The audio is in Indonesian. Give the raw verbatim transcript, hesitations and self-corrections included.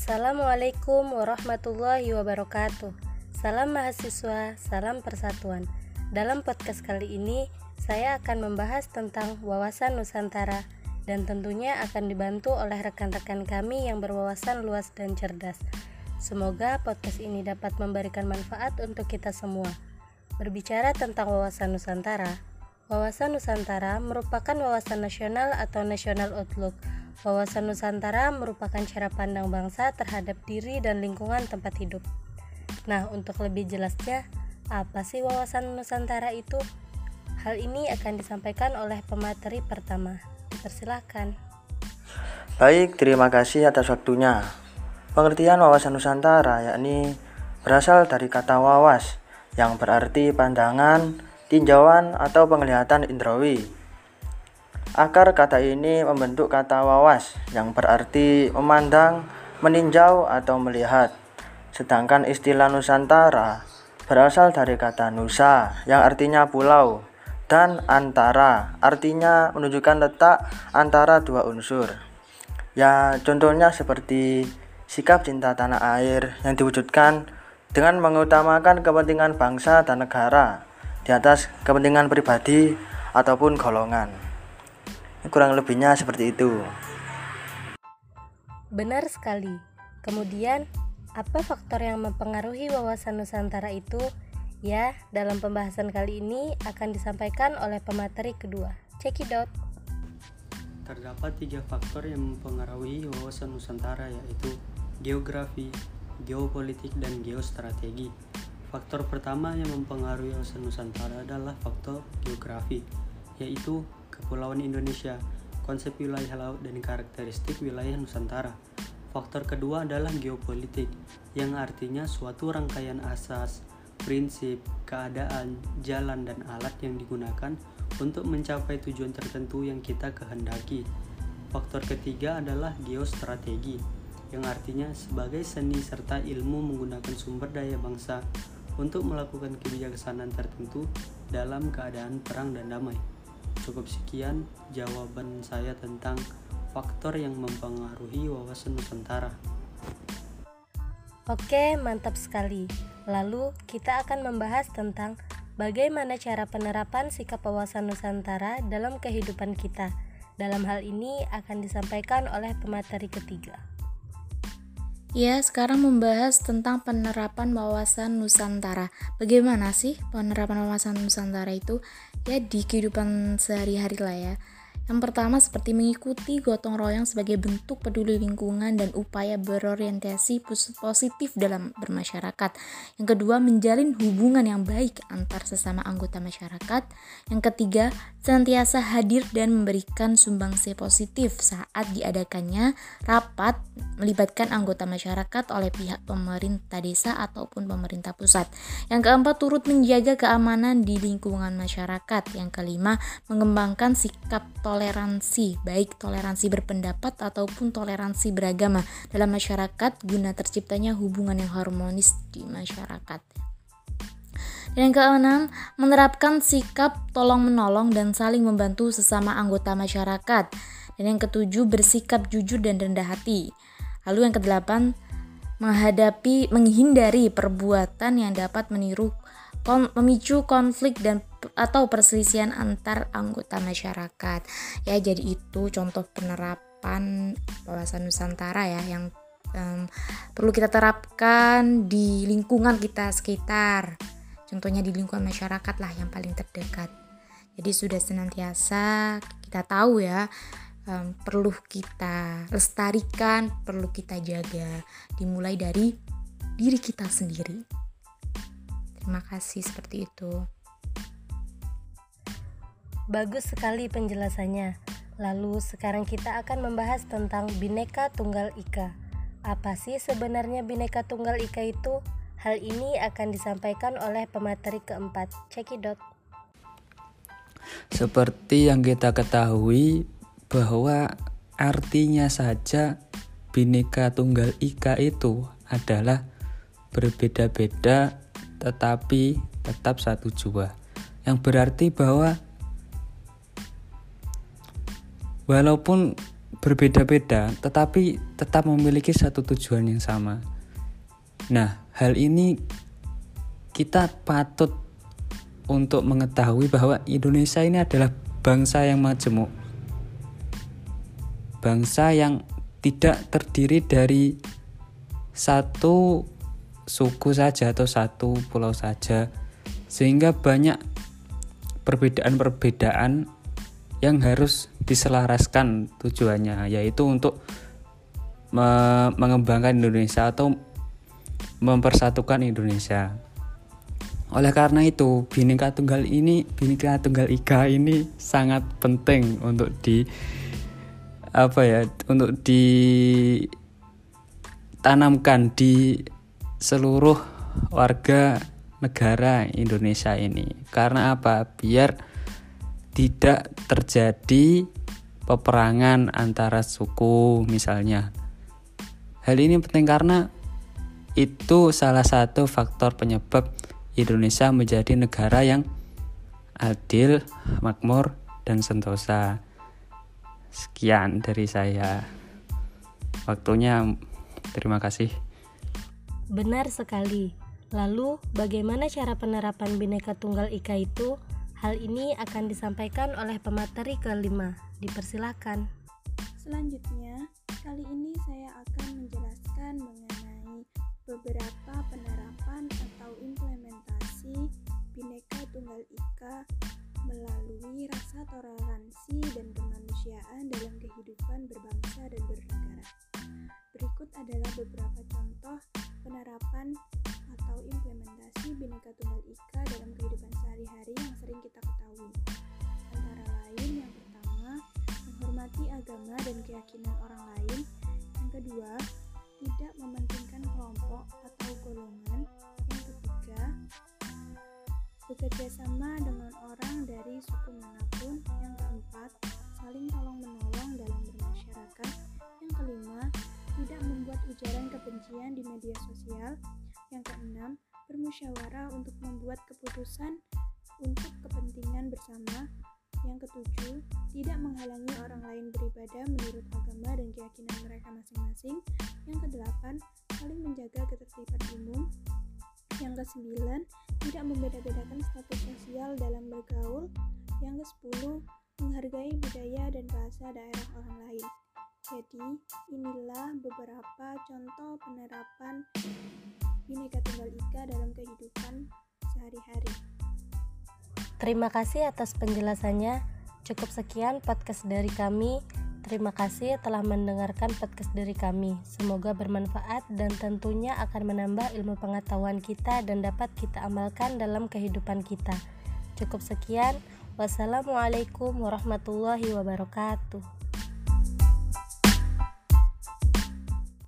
Assalamualaikum warahmatullahi wabarakatuh. Salam mahasiswa, salam persatuan. Dalam podcast kali ini, saya akan membahas tentang wawasan Nusantara dan tentunya akan dibantu oleh rekan-rekan kami yang berwawasan luas dan cerdas. Semoga podcast ini dapat memberikan manfaat untuk kita semua. Berbicara tentang wawasan Nusantara, wawasan Nusantara merupakan wawasan nasional atau national outlook. Wawasan Nusantara merupakan cara pandang bangsa terhadap diri dan lingkungan tempat hidup. Nah, untuk lebih jelasnya, apa sih wawasan Nusantara itu? Hal ini akan disampaikan oleh pemateri pertama. Persilahkan. Baik, terima kasih atas waktunya. Pengertian wawasan Nusantara yakni berasal dari kata wawas, yang berarti pandangan, tinjauan, atau penglihatan indrawi. Akar kata ini membentuk kata wawas yang berarti memandang, meninjau, atau melihat. Sedangkan istilah Nusantara berasal dari kata nusa yang artinya pulau dan antara artinya menunjukkan letak antara dua unsur. Ya, contohnya seperti sikap cinta tanah air yang diwujudkan dengan mengutamakan kepentingan bangsa dan negara di atas kepentingan pribadi ataupun golongan. Kurang lebihnya seperti itu. Benar sekali. Kemudian, apa faktor yang mempengaruhi wawasan Nusantara itu? Ya, dalam pembahasan kali ini akan disampaikan oleh pemateri kedua. Check it out. Terdapat tiga faktor yang mempengaruhi wawasan Nusantara, yaitu geografi, geopolitik, dan geostrategi. Faktor pertama yang mempengaruhi wawasan Nusantara adalah faktor geografi, yaitu Kepulauan Indonesia, konsep wilayah laut, dan karakteristik wilayah Nusantara. Faktor kedua adalah geopolitik, yang artinya suatu rangkaian asas, prinsip, keadaan, jalan, dan alat yang digunakan untuk mencapai tujuan tertentu yang kita kehendaki. Faktor ketiga adalah geostrategi, yang artinya sebagai seni serta ilmu menggunakan sumber daya bangsa untuk melakukan kebijaksanaan tertentu dalam keadaan perang dan damai. Cukup sekian jawaban saya tentang faktor yang mempengaruhi wawasan Nusantara. Oke, mantap sekali. Lalu kita akan membahas tentang bagaimana cara penerapan sikap wawasan Nusantara dalam kehidupan kita. Dalam hal ini akan disampaikan oleh pemateri ketiga. Ya, sekarang membahas tentang penerapan wawasan Nusantara. Bagaimana sih penerapan wawasan Nusantara itu? Ya, di kehidupan sehari-hari lah ya. Yang pertama seperti mengikuti gotong royong sebagai bentuk peduli lingkungan dan upaya berorientasi positif dalam bermasyarakat. Yang kedua, menjalin hubungan yang baik antar sesama anggota masyarakat. Yang ketiga, senantiasa hadir dan memberikan sumbangsih positif saat diadakannya rapat melibatkan anggota masyarakat oleh pihak pemerintah desa ataupun pemerintah pusat. Yang keempat, turut menjaga keamanan di lingkungan masyarakat. Yang kelima, mengembangkan sikap toleransi, baik toleransi berpendapat ataupun toleransi beragama dalam masyarakat guna terciptanya hubungan yang harmonis di masyarakat. Dan yang keenam, menerapkan sikap tolong-menolong dan saling membantu sesama anggota masyarakat. Dan yang ketujuh, bersikap jujur dan rendah hati. Lalu yang kedelapan, menghadapi, menghindari perbuatan yang dapat meniru, kon, memicu konflik dan atau perselisihan antar anggota masyarakat. Ya, jadi itu contoh penerapan wawasan Nusantara ya yang um, perlu kita terapkan di lingkungan kita sekitar. Contohnya di lingkungan masyarakat lah yang paling terdekat. Jadi sudah senantiasa kita tahu ya. Um, perlu kita lestarikan, perlu kita jaga, dimulai dari diri kita sendiri. Terima kasih, seperti itu. Bagus sekali penjelasannya. Lalu sekarang kita akan membahas tentang Bhinneka Tunggal Ika. Apa sih sebenarnya Bhinneka Tunggal Ika itu? Hal ini akan disampaikan oleh pemateri keempat. Cekidot. Seperti yang kita ketahui bahwa artinya saja Bhinneka Tunggal Ika itu adalah berbeda-beda tetapi tetap satu jua, yang berarti bahwa walaupun berbeda-beda tetapi tetap memiliki satu tujuan yang sama. Nah, hal ini kita patut untuk mengetahui bahwa Indonesia ini adalah bangsa yang majemuk. Bangsa yang tidak terdiri dari satu suku saja atau satu pulau saja, sehingga banyak perbedaan-perbedaan yang harus diselaraskan tujuannya, yaitu untuk me- mengembangkan Indonesia atau mempersatukan Indonesia. Oleh karena itu, Bhinneka Tunggal ini, Bhinneka Tunggal Ika ini sangat penting untuk di apa ya, untuk ditanamkan di seluruh warga negara Indonesia ini. Karena apa? Biar tidak terjadi peperangan antara suku misalnya. Hal ini penting karena itu salah satu faktor penyebab Indonesia menjadi negara yang adil, makmur, dan sentosa. Sekian dari saya. Waktunya, terima kasih. Benar sekali. Lalu, bagaimana cara penerapan Bhinneka Tunggal Ika itu? Hal ini akan disampaikan oleh pemateri kelima. Dipersilakan. Selanjutnya, kali ini saya akan menjelaskan mengenai beberapa penerapan atau implementasi Bhinneka Tunggal Ika melalui rasa toleransi dan kemanusiaan dalam kehidupan berbangsa dan bernegara. Berikut adalah beberapa contoh penerapan atau implementasi Bhinneka Tunggal Ika dalam kehidupan sehari-hari yang sering kita ketahui. Antara lain, yang pertama, menghormati agama dan keyakinan orang lain. Yang kedua, tidak mementingkan kelompok atau golongan. Yang ketiga, bekerja sama dengan orang dari suku manapun. Yang keempat, saling tolong-menolong dalam bermasyarakat. Yang kelima, tidak membuat ujaran kebencian di media sosial. Yang keenam, bermusyawarah untuk membuat keputusan untuk kepentingan bersama. Yang ketujuh, tidak menghalangi orang lain beribadah menurut agama dan keyakinan mereka masing-masing. Yang kedelapan, saling menjaga ketertiban umum. Yang kesembilan, tidak membeda-bedakan status sosial dalam bergaul. Yang kesepuluh, menghargai budaya dan bahasa daerah orang lain. Jadi, inilah beberapa contoh penerapan Bhinneka Tunggal Ika dalam kehidupan sehari-hari. Terima kasih atas penjelasannya. Cukup sekian podcast dari kami. Terima kasih telah mendengarkan podcast dari kami. Semoga bermanfaat dan tentunya akan menambah ilmu pengetahuan kita dan dapat kita amalkan dalam kehidupan kita. Cukup sekian. Wassalamualaikum warahmatullahi wabarakatuh.